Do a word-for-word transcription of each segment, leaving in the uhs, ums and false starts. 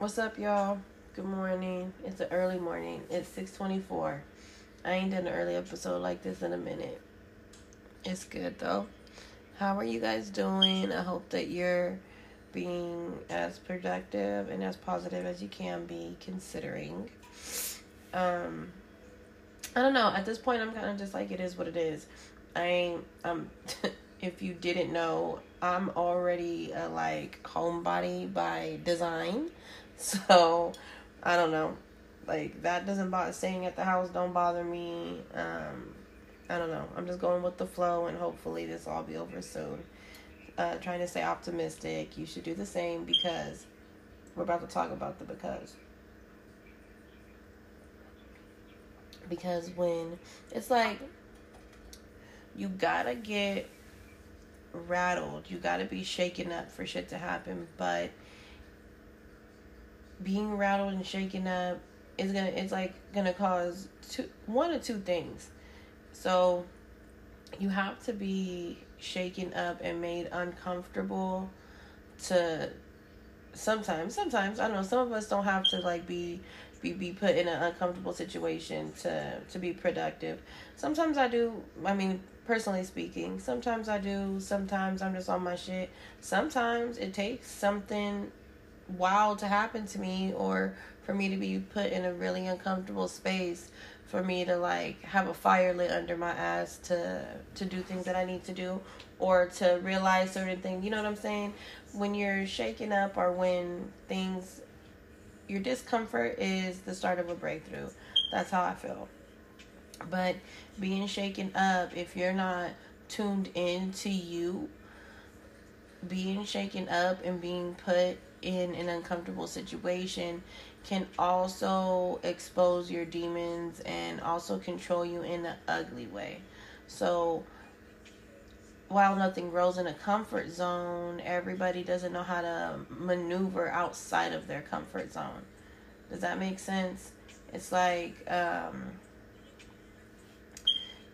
What's up, y'all? Good morning. It's an early morning. It's six twenty-four. I ain't done an early episode like this in a minute. It's good, though. How are you guys doing? I hope that you're being as productive and as positive as you can be, considering. Um, I don't know. At this point, I'm kind of just like, it is what it is. I ain't... I'm if you didn't know, I'm already a, like, homebody by design. So, I don't know. Like, that doesn't bother... Staying at the house don't bother me. Um, I don't know. I'm just going with the flow, and hopefully this all be over soon. Uh, trying to stay optimistic. You should do the same, because... We're about to talk about the because. Because when... It's like... You gotta get... rattled. You gotta be shaken up for shit to happen, but being rattled and shaken up is gonna it's like gonna cause two one or two things. So you have to be shaken up and made uncomfortable to sometimes sometimes I don't know, some of us don't have to like be be, be put in an uncomfortable situation to to be productive. Sometimes I do. I mean, personally speaking, sometimes I do, sometimes I'm just on my shit. Sometimes it takes something wild to happen to me or for me to be put in a really uncomfortable space for me to like have a fire lit under my ass to to do things that I need to do or to realize certain things. You know what I'm saying? When you're shaking up or when things, your discomfort is the start of a breakthrough. That's how I feel. But being shaken up, if you're not tuned in to you, being shaken up and being put in an uncomfortable situation can also expose your demons and also control you in an ugly way. So while nothing grows in a comfort zone, everybody doesn't know how to maneuver outside of their comfort zone. Does that make sense? It's like... um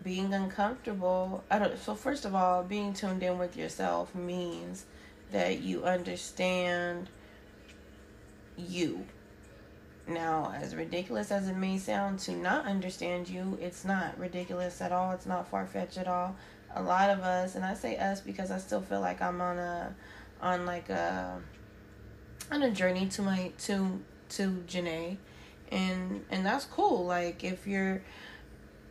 being uncomfortable, I don't, so first of all, being tuned in with yourself means that you understand you. Now, as ridiculous as it may sound to not understand you, it's not ridiculous at all. It's not far-fetched at all. A lot of us, and I say us because I still feel like I'm on a, on like a, on a journey to my, to, to Janae. And, and that's cool. Like, if you're,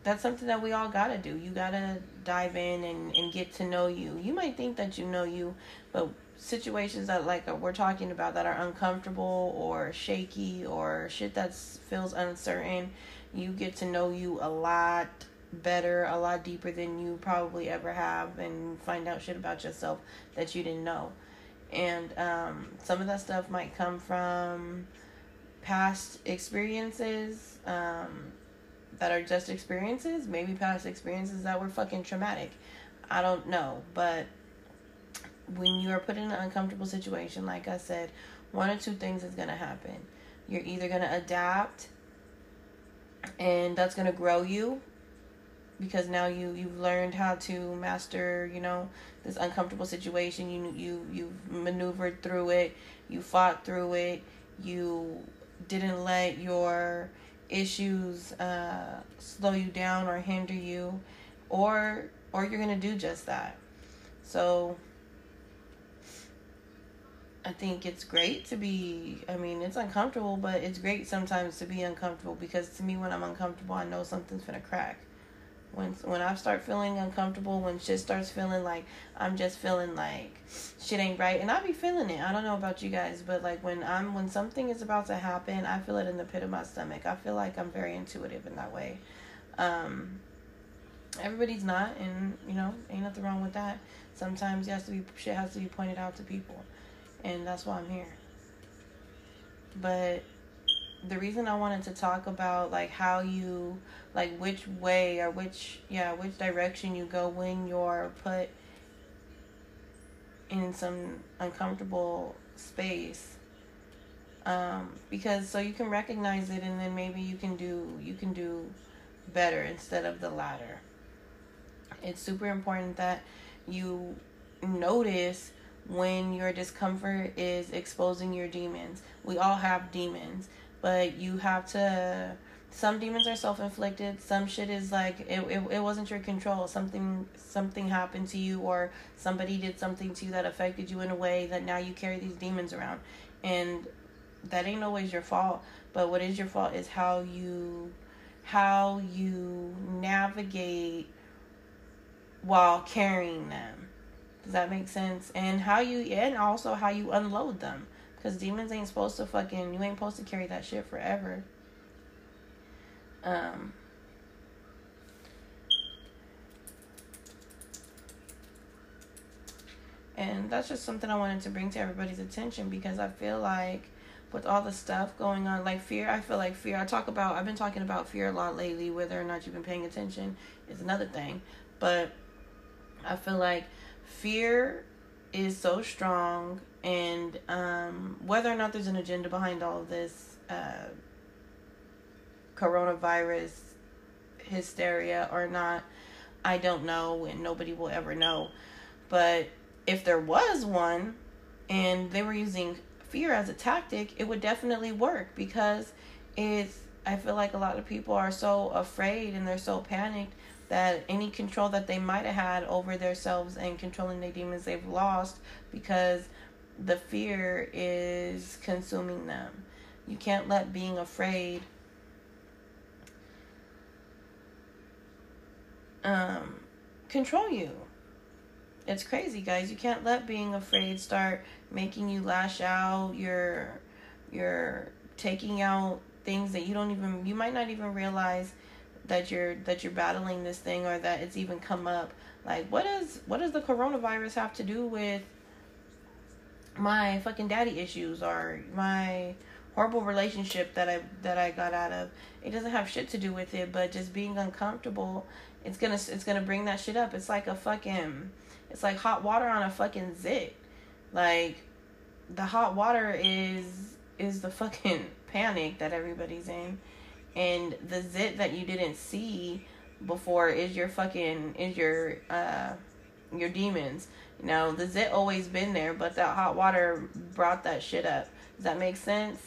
that's something that we all gotta do. You gotta dive in and, and get to know you. You might think that you know you, but situations that like we're talking about that are uncomfortable or shaky or shit that feels uncertain, you get to know you a lot better, a lot deeper than you probably ever have, and find out shit about yourself that you didn't know. And um, some of that stuff might come from past experiences, um, that are just experiences, maybe past experiences that were fucking traumatic. I don't know, but when you are put in an uncomfortable situation, like I said, one or two things is going to happen. You're either going to adapt, and that's going to grow you, because now you, you've learned how to master, you know, this uncomfortable situation. You, you, you've maneuvered through it, you fought through it, you didn't let your issues uh slow you down or hinder you, or or you're gonna do just that. So I think it's great to be, I mean, it's uncomfortable, but it's great sometimes to be uncomfortable, because to me, when I'm uncomfortable, I know something's gonna crack. When when I start feeling uncomfortable, when shit starts feeling like, I'm just feeling like shit ain't right. And I be feeling it. I don't know about you guys, but like when I'm, when something is about to happen, I feel it in the pit of my stomach. I feel like I'm very intuitive in that way. Um, everybody's not, and you know, ain't nothing wrong with that. Sometimes it has to be, shit has to be pointed out to people. And that's why I'm here. But the reason I wanted to talk about like how you, like which way or which, yeah, which direction you go when you're put in some uncomfortable space. Um, because so you can recognize it, and then maybe you can do, you can do better instead of the latter. It's super important that you notice when your discomfort is exposing your demons. We all have demons, but you have to, some demons are self-inflicted, some shit is like, it, it, it wasn't your control, something something happened to you, or somebody did something to you that affected you in a way that now you carry these demons around, and that ain't always your fault. But what is your fault is how you how you navigate while carrying them. Does that make sense? And how you, and also how you unload them, because demons ain't supposed to fucking, you ain't supposed to carry that shit forever. Um. And that's just something I wanted to bring to everybody's attention, because I feel like with all the stuff going on, like fear, I feel like fear, I talk about, I've been talking about fear a lot lately, whether or not you've been paying attention is another thing. But I feel like fear is so strong, and um, whether or not there's an agenda behind all of this uh, coronavirus hysteria or not, I don't know, and nobody will ever know. But if there was one and they were using fear as a tactic, it would definitely work, because it's, I feel like a lot of people are so afraid and they're so panicked that any control that they might have had over themselves and controlling their demons, they've lost, because the fear is consuming them. You can't let being afraid um, control you. It's crazy, guys. You can't let being afraid start making you lash out. You're, you're taking out things that you don't even, you might not even realize that you're that you're battling this thing, or that it's even come up. Like, what is what does the coronavirus have to do with my fucking daddy issues or my horrible relationship that I that I got out of? It doesn't have shit to do with it, but just being uncomfortable, it's gonna it's gonna bring that shit up. It's like a fucking it's like hot water on a fucking zit. Like, the hot water is is the fucking panic that everybody's in. And the zit that you didn't see before is your fucking, is your, uh, your demons. You know, the zit always been there, but that hot water brought that shit up. Does that make sense?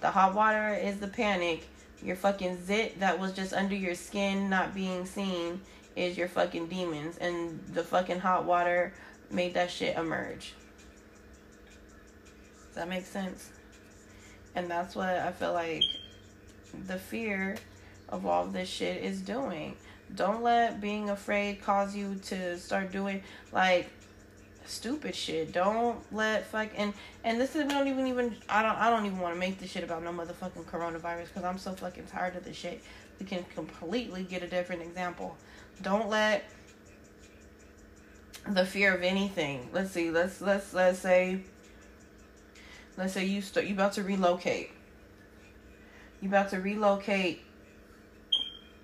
The hot water is the panic. Your fucking zit that was just under your skin, not being seen, is your fucking demons. And the fucking hot water made that shit emerge. Does that make sense? And that's what I feel like the fear of all this shit is doing. Don't let being afraid cause you to start doing like stupid shit. Don't let fuck and and this is we don't even even I don't I don't even want to make this shit about no motherfucking coronavirus, because I'm so fucking tired of this shit. We can completely get a different example. Don't let the fear of anything. Let's see. Let's let's let's say let's say you start you about to relocate. You're about to relocate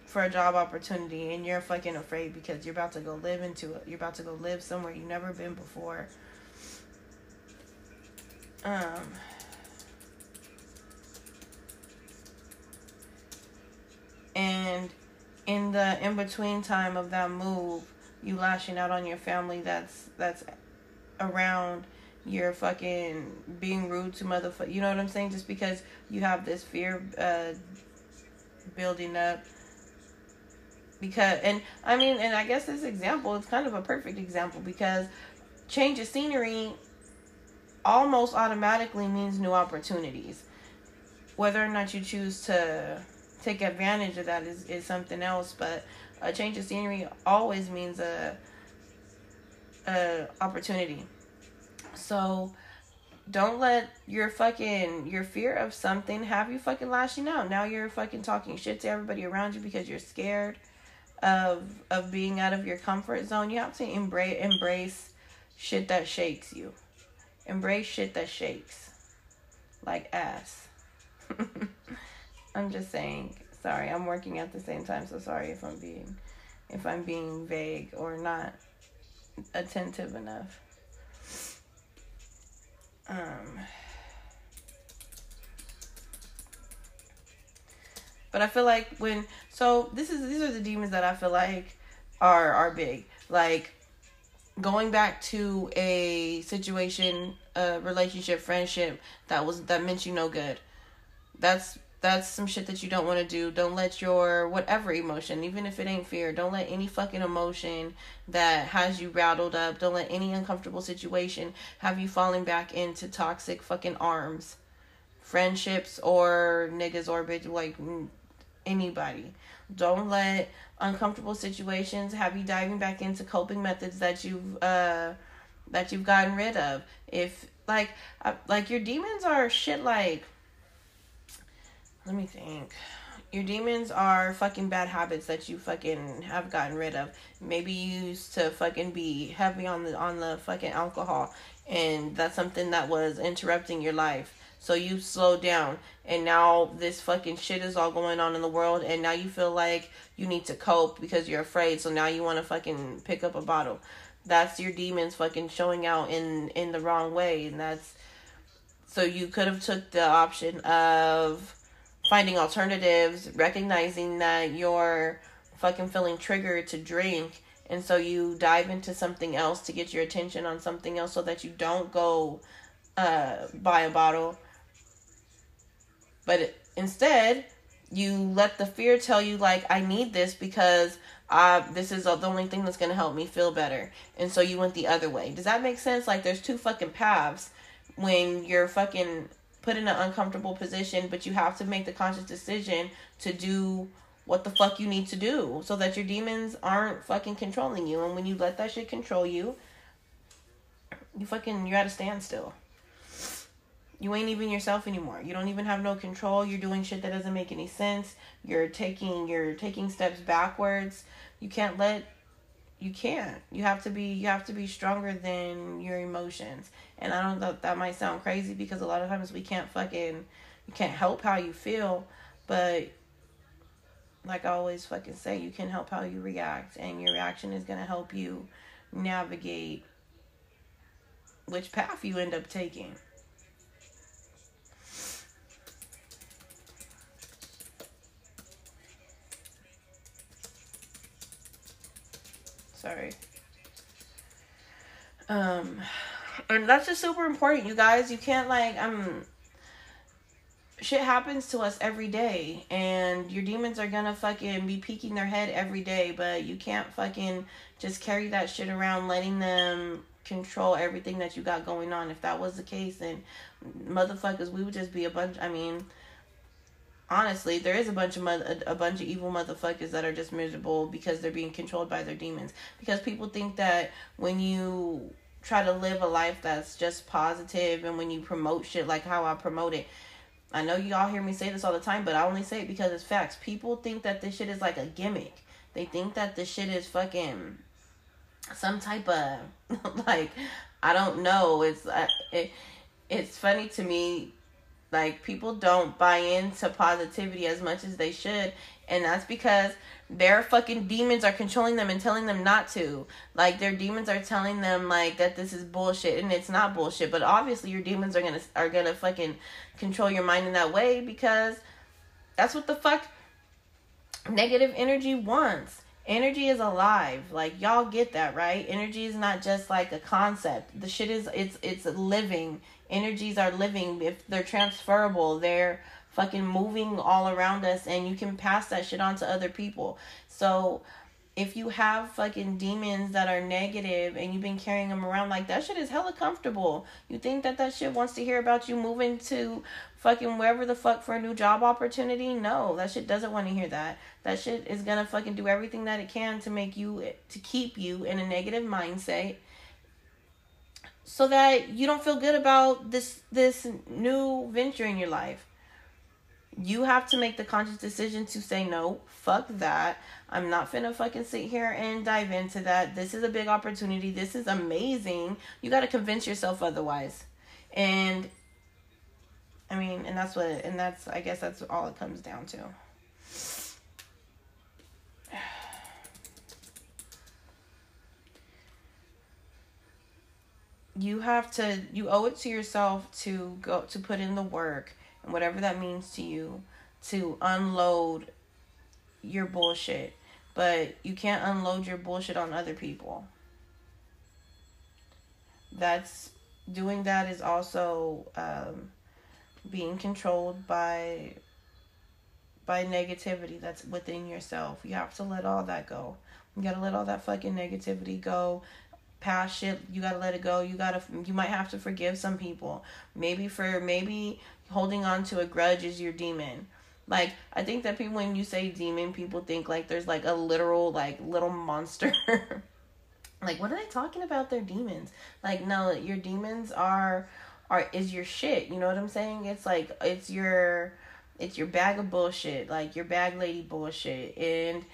for a job opportunity, and you're fucking afraid because you're about to go live into it. You're about to go live somewhere you've never been before. Um, and in the in-between time of that move, you lashing out on your family that's that's around. You're fucking being rude to motherfucker. You know what I'm saying? Just because you have this fear uh, building up. Because, and I mean, and I guess this example is kind of a perfect example, because change of scenery almost automatically means new opportunities. Whether or not you choose to take advantage of that is, is something else. But a change of scenery always means a, a opportunity. So don't let your fucking, your fear of something have you fucking lashing out. Now you're fucking talking shit to everybody around you because you're scared of of being out of your comfort zone. You have to embrace embrace shit that shakes you. Embrace shit that shakes. Like ass. I'm just saying. Sorry, I'm working at the same time, so sorry if I'm being if I'm being vague or not attentive enough. Um, but I feel like when, so this is, these are the demons that I feel like are, are big. Like going back to a situation, a relationship, friendship that was that meant you no good. That's that's some shit that you don't want to do. Don't let your whatever emotion, even if it ain't fear, don't let any fucking emotion that has you rattled up, don't let any uncomfortable situation have you falling back into toxic fucking arms. Friendships or niggas or bitch, like anybody. Don't let uncomfortable situations have you diving back into coping methods that you've uh that you've gotten rid of. If like uh, like your demons are shit like let me think. Your demons are fucking bad habits that you fucking have gotten rid of. Maybe you used to fucking be heavy on the on the fucking alcohol, and that's something that was interrupting your life. So you slowed down, and now this fucking shit is all going on in the world, and now you feel like you need to cope because you're afraid, so now you want to fucking pick up a bottle. That's your demons fucking showing out in, in the wrong way, and that's... So you could have took the option of finding alternatives, recognizing that you're fucking feeling triggered to drink, and so you dive into something else to get your attention on something else so that you don't go uh, buy a bottle. But instead, you let the fear tell you, like, I need this because uh, this is the only thing that's going to help me feel better. And so you went the other way. Does that make sense? Like, there's two fucking paths when you're fucking put in an uncomfortable position, but you have to make the conscious decision to do what the fuck you need to do so that your demons aren't fucking controlling you. And when you let that shit control you, you fucking, you're at a standstill. You ain't even yourself anymore. You don't even have no control. You're doing shit that doesn't make any sense. You're taking you're taking steps backwards. You can't let you can't. You have to be you have to be stronger than your emotions. And I don't know, that might sound crazy because a lot of times we can't fucking you can't help how you feel, but like I always fucking say, you can help how you react, and your reaction is going to help you navigate which path you end up taking. Sorry. Um, and that's just super important, you guys. You can't like, um, shit happens to us every day, and your demons are gonna fucking be peeking their head every day, but you can't fucking just carry that shit around, letting them control everything that you got going on. If that was the case, then motherfuckers, we would just be a bunch, I mean... Honestly, there is a bunch of mother, a bunch of evil motherfuckers that are just miserable because they're being controlled by their demons. Because people think that when you try to live a life that's just positive, and when you promote shit like how I promote it, I know you all hear me say this all the time, but I only say it because it's facts. People think that this shit is like a gimmick. They think that this shit is fucking some type of like, I don't know. It's I, it, it's funny to me. Like, people don't buy into positivity as much as they should. And that's because their fucking demons are controlling them and telling them not to. Like, their demons are telling them, like, that this is bullshit. And it's not bullshit. But obviously, your demons are gonna, are gonna fucking control your mind in that way. Because that's what the fuck negative energy wants. Energy is alive. Like, y'all get that, right? Energy is not just, like, a concept. The shit is, it's, it's living. Energies are living. If they're transferable, they're fucking moving all around us, and you can pass that shit on to other people. So if you have fucking demons that are negative and you've been carrying them around, like, that shit is hella comfortable. You think that that shit wants to hear about you moving to fucking wherever the fuck for a new job opportunity? No, that shit doesn't want to hear that. That shit is gonna fucking do everything that it can to make you, to keep you in a negative mindset, so that you don't feel good about this this new venture in your life. You have to make the conscious decision to say, no, fuck that. I'm not finna fucking sit here and dive into that. This is a big opportunity. This is amazing. You got to convince yourself otherwise. And I mean, and that's what, and that's, I guess that's all it comes down to. You have to, you owe it to yourself to go, to put in the work, and whatever that means to you, to unload your bullshit. But you can't unload your bullshit on other people. that's doing that is also um, being controlled by by negativity that's within yourself. You have to let all that go. You gotta let all that fucking negativity go. Past shit, you gotta let it go. You gotta, you might have to forgive some people. Maybe for, maybe holding on to a grudge is your demon. Like, I think that people, when you say demon, people think like there's like a literal, like little monster. Like, what are they talking about? They're demons. Like, no, your demons are, are, is your shit. You know what I'm saying? It's like, it's your, it's your bag of bullshit. Like your bag lady bullshit. And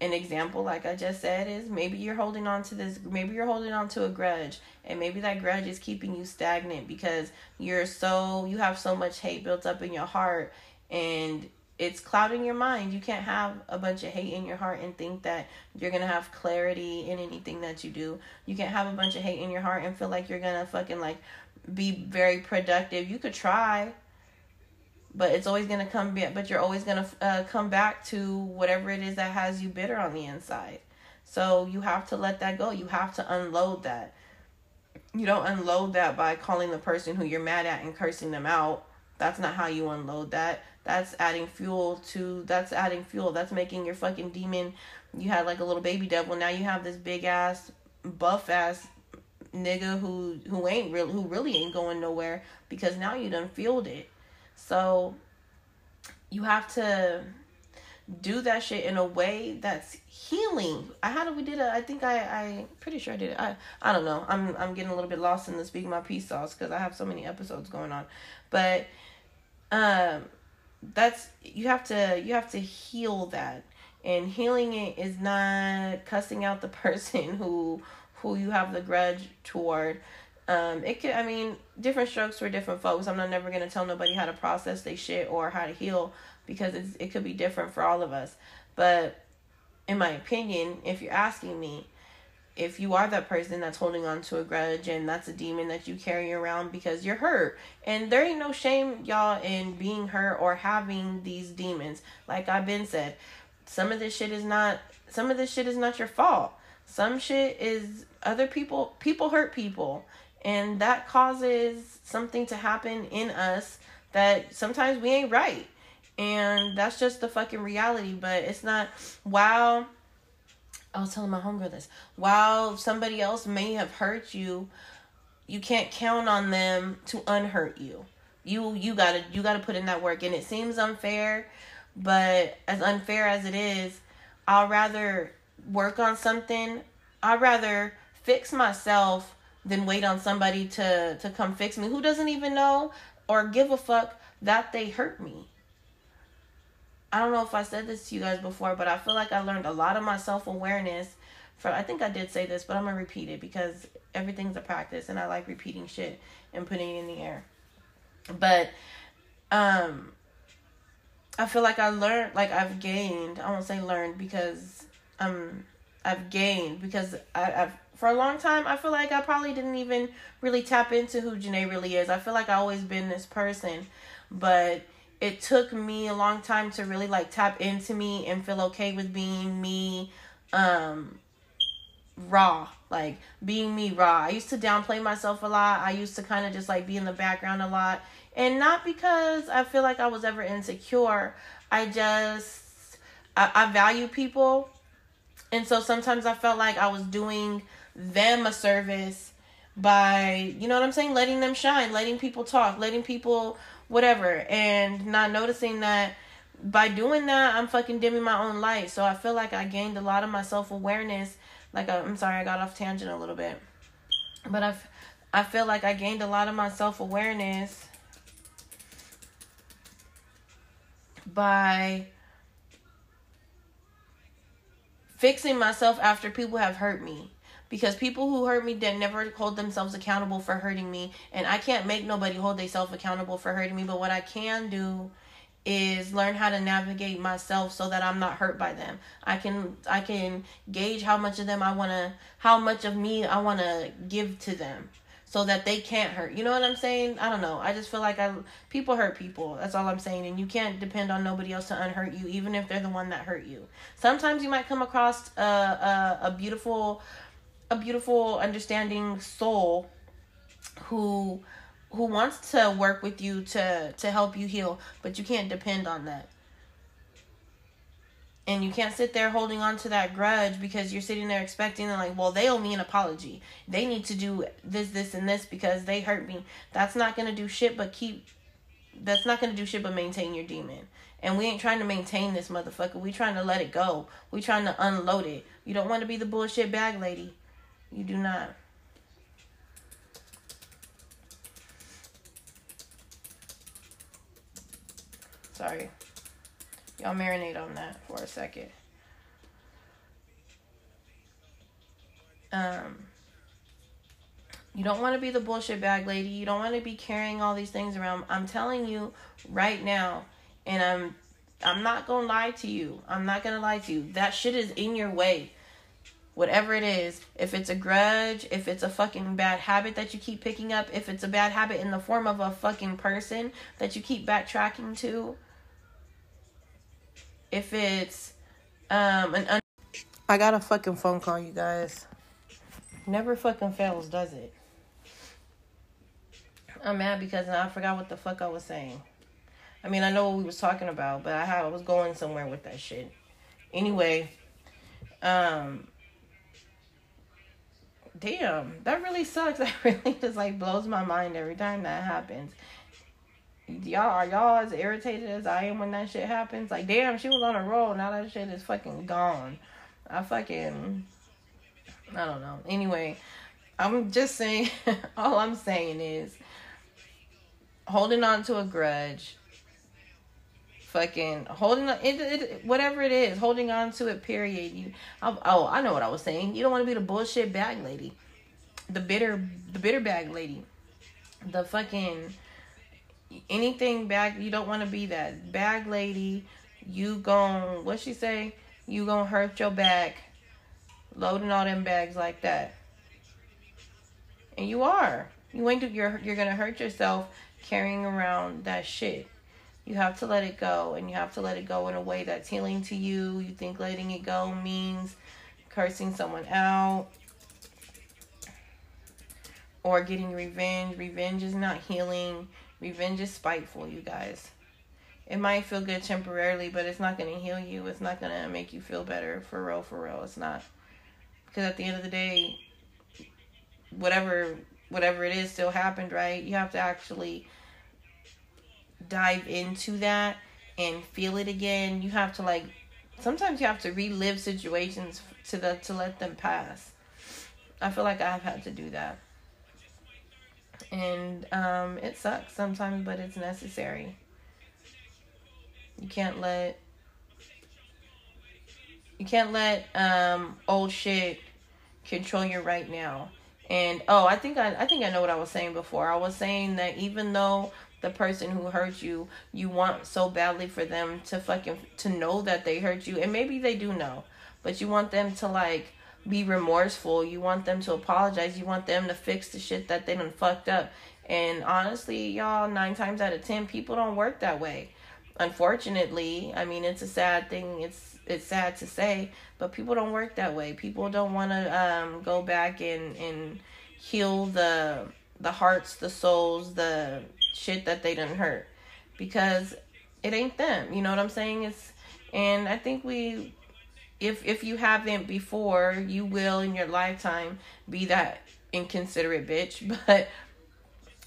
an example, like I just said, is maybe you're holding on to this, maybe you're holding on to a grudge, and maybe that grudge is keeping you stagnant because you're so, you have so much hate built up in your heart, and it's clouding your mind. You can't have a bunch of hate in your heart and think that you're going to have clarity in anything that you do. You can't have a bunch of hate in your heart and feel like you're going to fucking like be very productive. You could try, but it's always going to come back, but you're always going to uh, come back to whatever it is that has you bitter on the inside. So you have to let that go. You have to unload that. You don't unload that by calling the person who you're mad at and cursing them out. That's not how you unload that. That's adding fuel to, that's adding fuel. That's making your fucking demon. You had like a little baby devil. Now you have this big ass, buff ass nigga who, who ain't real, who really ain't going nowhere because now you done fueled it. So you have to do that shit in a way that's healing. I had a, we did a, I think I, I pretty sure I did it. I, I don't know. I'm, I'm getting a little bit lost in the speaking my peace sauce because I have so many episodes going on, but, um, that's, you have to, you have to heal that, and healing it is not cussing out the person who, who you have the grudge toward. Um, it could, I mean, different strokes for different folks. I'm not never going to tell nobody how to process their shit or how to heal because it's, it could be different for all of us. But in my opinion, if you're asking me, if you are that person that's holding on to a grudge and that's a demon that you carry around because you're hurt, and there ain't no shame, y'all, in being hurt or having these demons. Like I've been said, some of this shit is not, some of this shit is not your fault. Some shit is other people, people hurt people. And that causes something to happen in us that sometimes we ain't right. And that's just the fucking reality. But it's not, while, I was telling my homegirl this, while somebody else may have hurt you, you can't count on them to unhurt you. You, you gotta, you gotta put in that work. And it seems unfair, but as unfair as it is, I'll rather work on something. I'd rather fix myself then wait on somebody to, to come fix me who doesn't even know or give a fuck that they hurt me. I don't know if I said this to you guys before, but I feel like I learned a lot of my self-awareness from, I think I did say this, but I'm gonna repeat it because everything's a practice and I like repeating shit and putting it in the air. But um, I feel like I learned, like I've gained, I won't say learned because um, I've gained because I, I've, for a long time, I feel like I probably didn't even really tap into who Janae really is. I feel like I've always been this person, but it took me a long time to really like tap into me and feel okay with being me, um, raw, like being me raw. I used to downplay myself a lot. I used to kind of just like be in the background a lot, and not because I feel like I was ever insecure. I just, I, I value people. And so sometimes I felt like I was doing them a service by, you know what I'm saying? Letting them shine, letting people talk, letting people, whatever. And not noticing that by doing that, I'm fucking dimming my own light. So I feel like I gained a lot of my self-awareness. Like, I, I'm sorry, I got off tangent a little bit, but I, I feel like I gained a lot of my self-awareness by fixing myself after people have hurt me. Because people who hurt me, they never hold themselves accountable for hurting me. And I can't make nobody hold themselves accountable for hurting me. But what I can do is learn how to navigate myself so that I'm not hurt by them. I can I can gauge how much of them I want to, how much of me I want to give to them so that they can't hurt. You know what I'm saying? I don't know. I just feel like I people hurt people. That's all I'm saying. And you can't depend on nobody else to unhurt you, even if they're the one that hurt you. Sometimes you might come across a a, a beautiful... a beautiful, understanding soul who who wants to work with you to to help you heal, but you can't depend on that. And you can't sit there holding on to that grudge because you're sitting there expecting them, like, well, they owe me an apology. They need to do this, this, and this because they hurt me. That's not going to do shit but keep... That's not going to do shit but maintain your demon. And we ain't trying to maintain this motherfucker. We trying to let it go. We trying to unload it. You don't want to be the bullshit bag lady. You do not. Sorry. Y'all marinate on that for a second. Um, you don't want to be the bullshit bag lady. You don't want to be carrying all these things around. I'm telling you right now, and I'm I'm not going to lie to you. I'm not going to lie to you. That shit is in your way. Whatever it is, if it's a grudge, if it's a fucking bad habit that you keep picking up, if it's a bad habit in the form of a fucking person that you keep backtracking to, if it's um an un- I got a fucking phone call, you guys. Never fucking fails, does it? I'm mad because I forgot what the fuck I was saying. I mean, I know what we was talking about, but I had I was going somewhere with that shit. Anyway, um damn, that really sucks. That really just like blows my mind every time that happens. Y'all, are y'all as irritated as I am when that shit happens? Like, damn, she was on a roll. Now that shit is fucking gone. I fucking... I don't know. Anyway, I'm just saying... all I'm saying is... holding on to a grudge. Fucking... holding on... It, it, whatever it is. Holding on to it, period. You, I, oh, I know what I was saying. You don't want to be the bullshit bag lady. The bitter... The bitter bag lady. The fucking... anything bag, you don't want to be that bag lady. You gon' what she say? You gon' hurt your back, loading all them bags like that. And you are. You ain't do, you're you're gonna hurt yourself carrying around that shit. You have to let it go, and you have to let it go in a way that's healing to you. You think letting it go means cursing someone out or getting revenge. Revenge is not healing. Revenge is spiteful, you guys. It might feel good temporarily, but it's not going to heal you. It's not going to make you feel better. For real, for real. It's not. Because at the end of the day, whatever whatever it is still happened, right? You have to actually dive into that and feel it again. You have to, like, sometimes you have to relive situations to the to let them pass. I feel like I've had to do that. And um, it sucks sometimes, but it's necessary. You can't let you can't let um, old shit control your right now. And oh, I think I I think I know what I was saying before. I was saying that even though the person who hurt you, you want so badly for them to fucking to know that they hurt you, and maybe they do know, but you want them to like. Be remorseful. You want them to apologize. You want them to fix the shit that they done fucked up. And honestly, y'all, nine times out of ten, people don't work that way. Unfortunately, I mean, it's a sad thing. It's it's sad to say, but people don't work that way. People don't want to um, go back and, and heal the the hearts, the souls, the shit that they done hurt, because it ain't them. You know what I'm saying? It's and I think we. If if you haven't before, you will in your lifetime be that inconsiderate bitch. But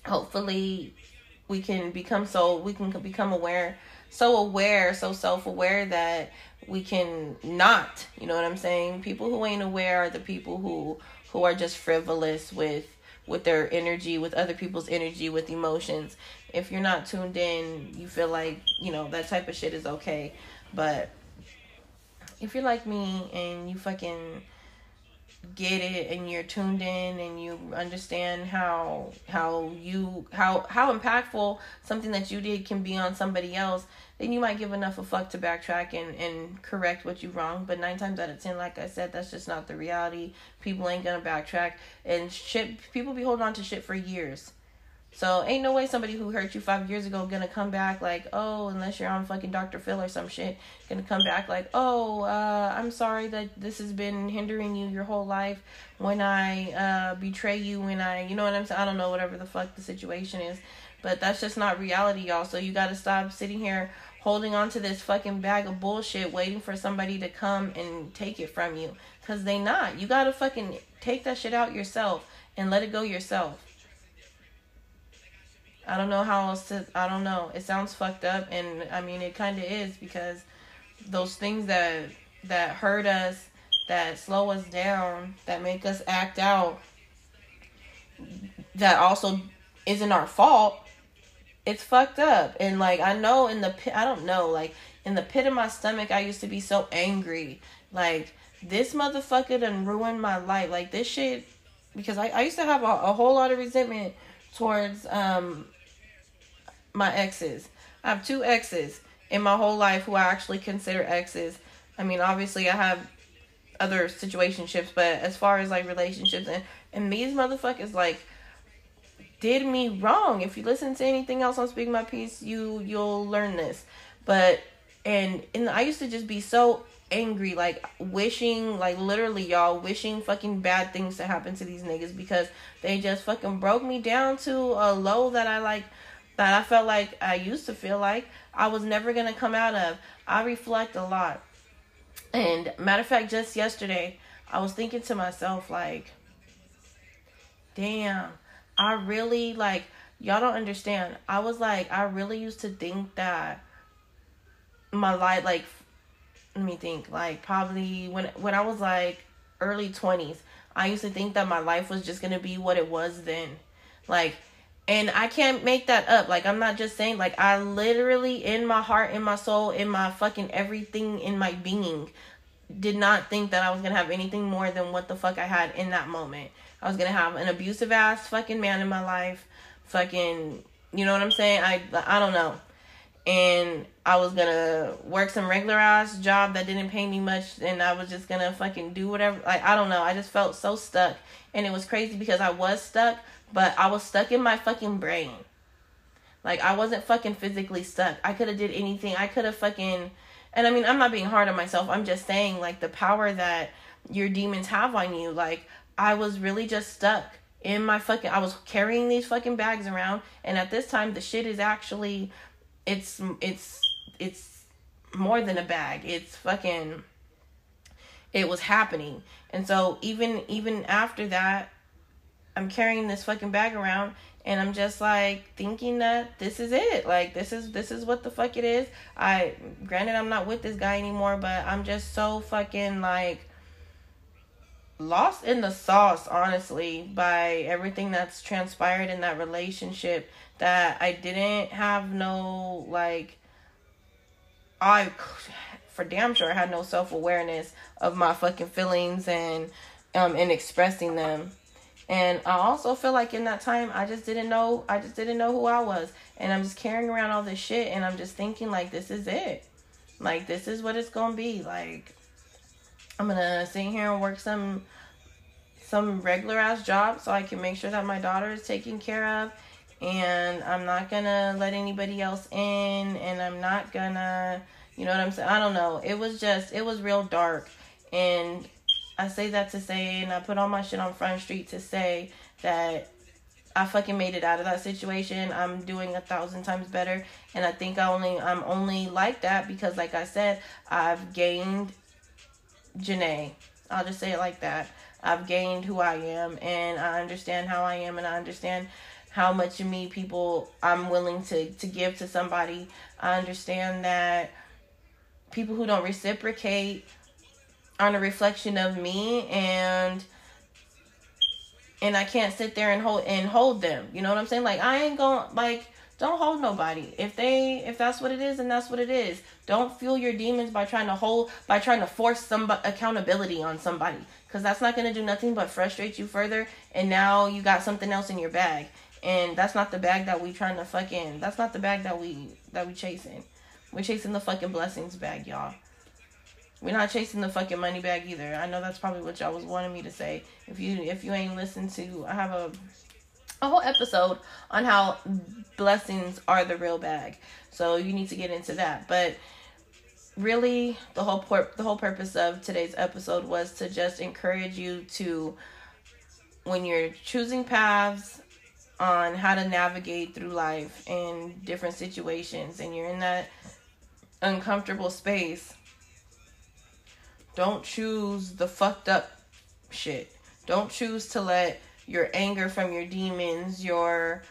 hopefully, we can become so we can become aware, so aware, so self aware that we can not. You know what I'm saying? People who ain't aware are the people who who are just frivolous with with their energy, with other people's energy, with emotions. If you're not tuned in, you feel like you know that type of shit is okay, but. If you're like me and you fucking get it and you're tuned in and you understand how how you how how impactful something that you did can be on somebody else, then you might give enough a fuck to backtrack and, and correct what you wronged. But nine times out of ten, like I said, that's just not the reality. People ain't gonna backtrack and shit. People be holding on to shit for years. So ain't no way somebody who hurt you five years ago gonna come back like, oh, unless you're on fucking Doctor Phil or some shit, gonna come back like, oh, uh, I'm sorry that this has been hindering you your whole life. When I uh, betray you, when I, you know what I'm saying? I don't know, whatever the fuck the situation is. But that's just not reality, y'all. So you gotta stop sitting here holding on to this fucking bag of bullshit, waiting for somebody to come and take it from you. Because they not. You gotta fucking take that shit out yourself and let it go yourself. I don't know how else to, I don't know. It sounds fucked up, and I mean, it kind of is, because those things that, that hurt us, that slow us down, that make us act out, that also isn't our fault, it's fucked up. And like, I know in the pit, I don't know, like in the pit of my stomach, I used to be so angry. Like, this motherfucker done ruined my life. Like this shit, because I, I used to have a, a whole lot of resentment towards, um, my exes. I have two exes in my whole life who I actually consider exes. I mean, obviously I have other situationships, but as far as like relationships, and, and these motherfuckers like did me wrong. If you listen to anything else on Speak My Piece, you, you'll learn this. But, and, and I used to just be so angry, like wishing, like literally y'all wishing fucking bad things to happen to these niggas, because they just fucking broke me down to a low that I like, that I felt like I used to feel like I was never gonna come out of. I reflect a lot. And matter of fact, just yesterday, I was thinking to myself, like, damn, I really, like, y'all don't understand. I was like, I really used to think that my life, like, let me think, like, probably when, when I was like early twenties, I used to think that my life was just going to be what it was then. Like, and I can't make that up. Like, I'm not just saying, like, I literally in my heart, in my soul, in my fucking everything, in my being, did not think that I was going to have anything more than what the fuck I had in that moment. I was going to have an abusive ass fucking man in my life. Fucking, you know what I'm saying? I, I don't know. And I was gonna work some regular ass job that didn't pay me much, and I was just gonna fucking do whatever. Like, I don't know. I just felt so stuck. And it was crazy because I was stuck, but I was stuck in my fucking brain. Like, I wasn't fucking physically stuck. I could have did anything. I could have fucking, and I mean, I'm not being hard on myself. I'm just saying, like, the power that your demons have on you. Like, I was really just stuck in my fucking, I was carrying these fucking bags around. And at this time, the shit is actually, It's, it's, it's more than a bag. It's fucking, it was happening. And so even, even after that, I'm carrying this fucking bag around, and I'm just like thinking that this is it. Like, this is, this is what the fuck it is. I, granted, I'm not with this guy anymore, but I'm just so fucking like lost in the sauce, honestly, by everything that's transpired in that relationship, that I didn't have no, like, I, for damn sure, had no self-awareness of my fucking feelings and, um, and expressing them. And I also feel like in that time, I just didn't know, I just didn't know who I was. And I'm just carrying around all this shit, and I'm just thinking, like, this is it. Like, this is what it's gonna be. Like, I'm gonna sit here and work some, some regular-ass job so I can make sure that my daughter is taken care of. And I'm not gonna let anybody else in, and I'm not gonna, you know what I'm saying? I don't know. It was just, it was real dark. And I say that to say, and I put all my shit on Front Street to say that I fucking made it out of that situation. I'm doing a thousand times better. And I think I only, I'm only like that because, like I said, I've gained Janae. I'll just say it like that. I've gained who I am, and I understand how I am, and I understand how much of me people I'm willing to, to give to somebody. I understand that people who don't reciprocate aren't a reflection of me, and and I can't sit there and hold and hold them. You know what I'm saying? Like, I ain't gonna, like, don't hold nobody. If they if that's what it is, then that's what it is. Don't fuel your demons by trying to hold by trying to force some accountability on somebody, because that's not gonna do nothing but frustrate you further, and now you got something else in your bag. And that's not the bag that we trying to fucking, that's not the bag that we, that we chasing. We're chasing the fucking blessings bag, y'all. We're not chasing the fucking money bag either. I know that's probably what y'all was wanting me to say. If you, if you ain't listened to, I have a, a whole episode on how blessings are the real bag. So you need to get into that. But really, the whole por- the whole purpose of today's episode was to just encourage you to, when you're choosing paths on how to navigate through life and different situations, and you're in that uncomfortable space, don't choose the fucked up shit. Don't choose to let your anger from your demons, your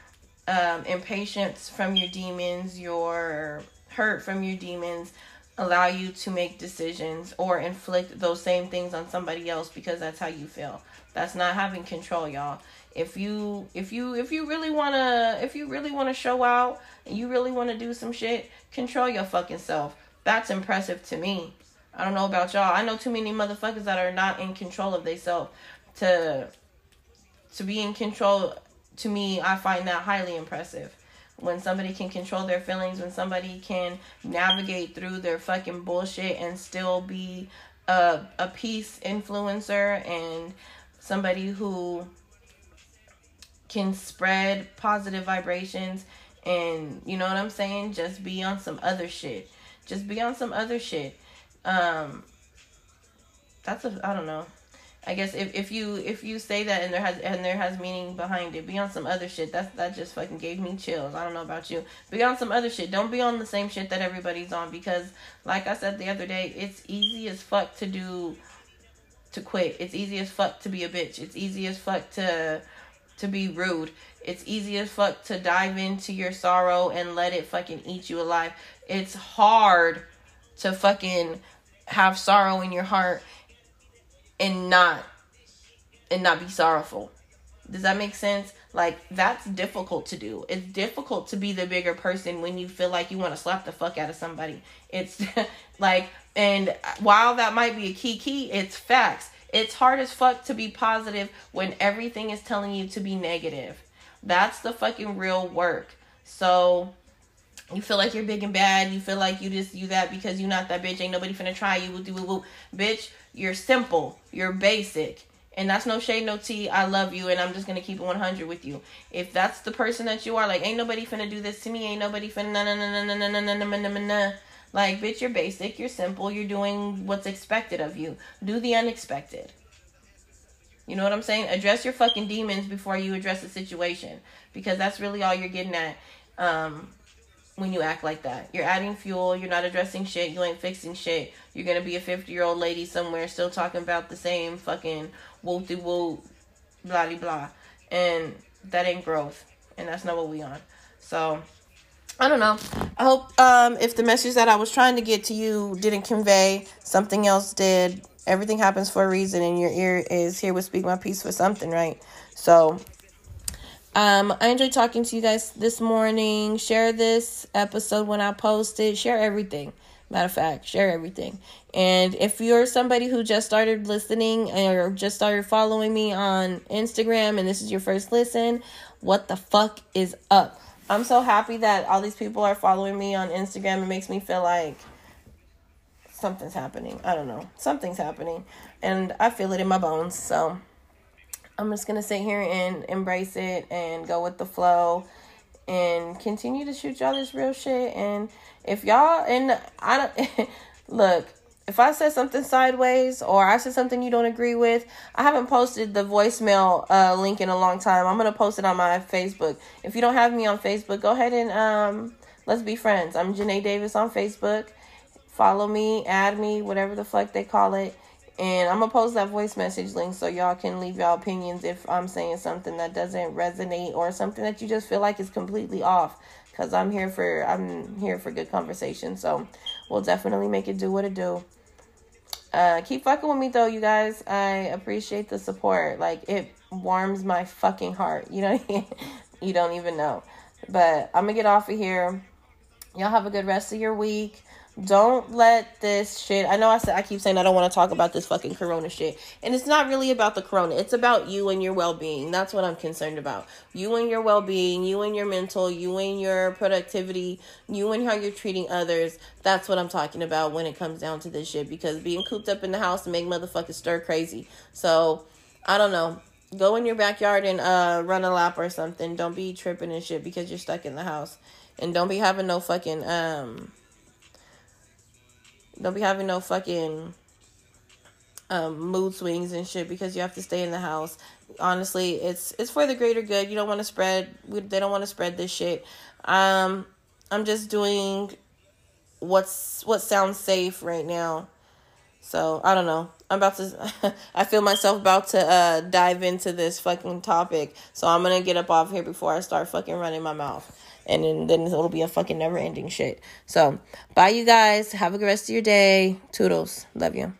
um, impatience from your demons, your hurt from your demons allow you to make decisions or inflict those same things on somebody else, because that's how you feel. That's not having control, y'all. If you if you if you really wanna if you really wanna show out and you really wanna do some shit, control your fucking self. That's impressive to me. I don't know about y'all. I know too many motherfuckers that are not in control of themselves. To to be in control, to me, I find that highly impressive. When somebody can control their feelings, when somebody can navigate through their fucking bullshit and still be a, a peace influencer and somebody who can spread positive vibrations and, you know what I'm saying, just be on some other shit. Just be on some other shit. Um, that's a, I don't know. I guess if, if you if you say that and there has and there has meaning behind it, be on some other shit. That's that just fucking gave me chills. I don't know about you. Be on some other shit. Don't be on the same shit that everybody's on, because like I said the other day, it's easy as fuck to do to quit. It's easy as fuck to be a bitch. It's easy as fuck to to be rude. It's easy as fuck to dive into your sorrow and let it fucking eat you alive. It's hard to fucking have sorrow in your heart and not and not be sorrowful. Does that make sense? Like, that's difficult to do. It's difficult to be the bigger person when you feel like you want to slap the fuck out of somebody. It's like, and while that might be a key key, it's facts. It's hard as fuck to be positive when everything is telling you to be negative. That's the fucking real work. So you feel like you're big and bad. You feel like you just, you that because you're not that bitch. Ain't nobody finna try you. Woo, woo, woo. Bitch, you're simple. You're basic. And that's no shade, no tea. I love you. And I'm just gonna keep it one hundred with you. If that's the person that you are, like, ain't nobody finna do this to me. Ain't nobody finna na na na na na na na na na na na. Like, bitch, you're basic. You're simple. You're doing what's expected of you. Do the unexpected. You know what I'm saying? Address your fucking demons before you address the situation. Because that's really all you're getting at. Um... When you act like that, you're adding fuel, you're not addressing shit, you ain't fixing shit. You're gonna be a fifty year old lady somewhere still talking about the same fucking whoop de whoop, blah de blah. And that ain't growth. And that's not what we on. So, I don't know. I hope um, if the message that I was trying to get to you didn't convey, something else did. Everything happens for a reason, and your ear is here with Speak My Peace for something, right? So, Um, I enjoyed talking to you guys this morning. Share this episode when I post it. Share everything. Matter of fact, share everything. And if you're somebody who just started listening or just started following me on Instagram and this is your first listen, what the fuck is up? I'm so happy that all these people are following me on Instagram. It makes me feel like something's happening. I don't know. Something's happening. And I feel it in my bones, so I'm just going to sit here and embrace it and go with the flow and continue to shoot y'all this real shit. And if y'all, and I don't, look, if I said something sideways or I said something you don't agree with, I haven't posted the voicemail uh, link in a long time. I'm going to post it on my Facebook. If you don't have me on Facebook, go ahead and um, let's be friends. I'm Janae Davis on Facebook. Follow me, add me, whatever the fuck they call it. And I'm going to post that voice message link so y'all can leave y'all opinions if I'm saying something that doesn't resonate or something that you just feel like is completely off. Because I'm here for I'm here for good conversation. So we'll definitely make it do what it do. Uh, keep fucking with me, though, you guys. I appreciate the support. Like, it warms my fucking heart. You know, you don't even know. But I'm going to get off of here. Y'all have a good rest of your week. Don't let this shit, I know I said I keep saying I don't want to talk about this fucking corona shit, and it's not really about the corona, it's about you and your well-being. That's what I'm concerned about. You and your well-being, you and your mental, you and your productivity, you and how you're treating others. That's what I'm talking about when it comes down to this shit, because being cooped up in the house make motherfuckers stir crazy. So I don't know, Go in your backyard and uh run a lap or something. Don't be tripping and shit because you're stuck in the house. And don't be having no fucking um don't be having no fucking um mood swings and shit because you have to stay in the house. Honestly, it's it's for the greater good. You don't want to spread we, they don't want to spread this shit. Um I'm just doing what's what sounds safe right now. So, I don't know. I'm about to, I feel myself about to uh, dive into this fucking topic. So I'm going to get up off here before I start fucking running my mouth. And then, then it'll be a fucking never ending shit. So, bye you guys. Have a good rest of your day. Toodles. Love you.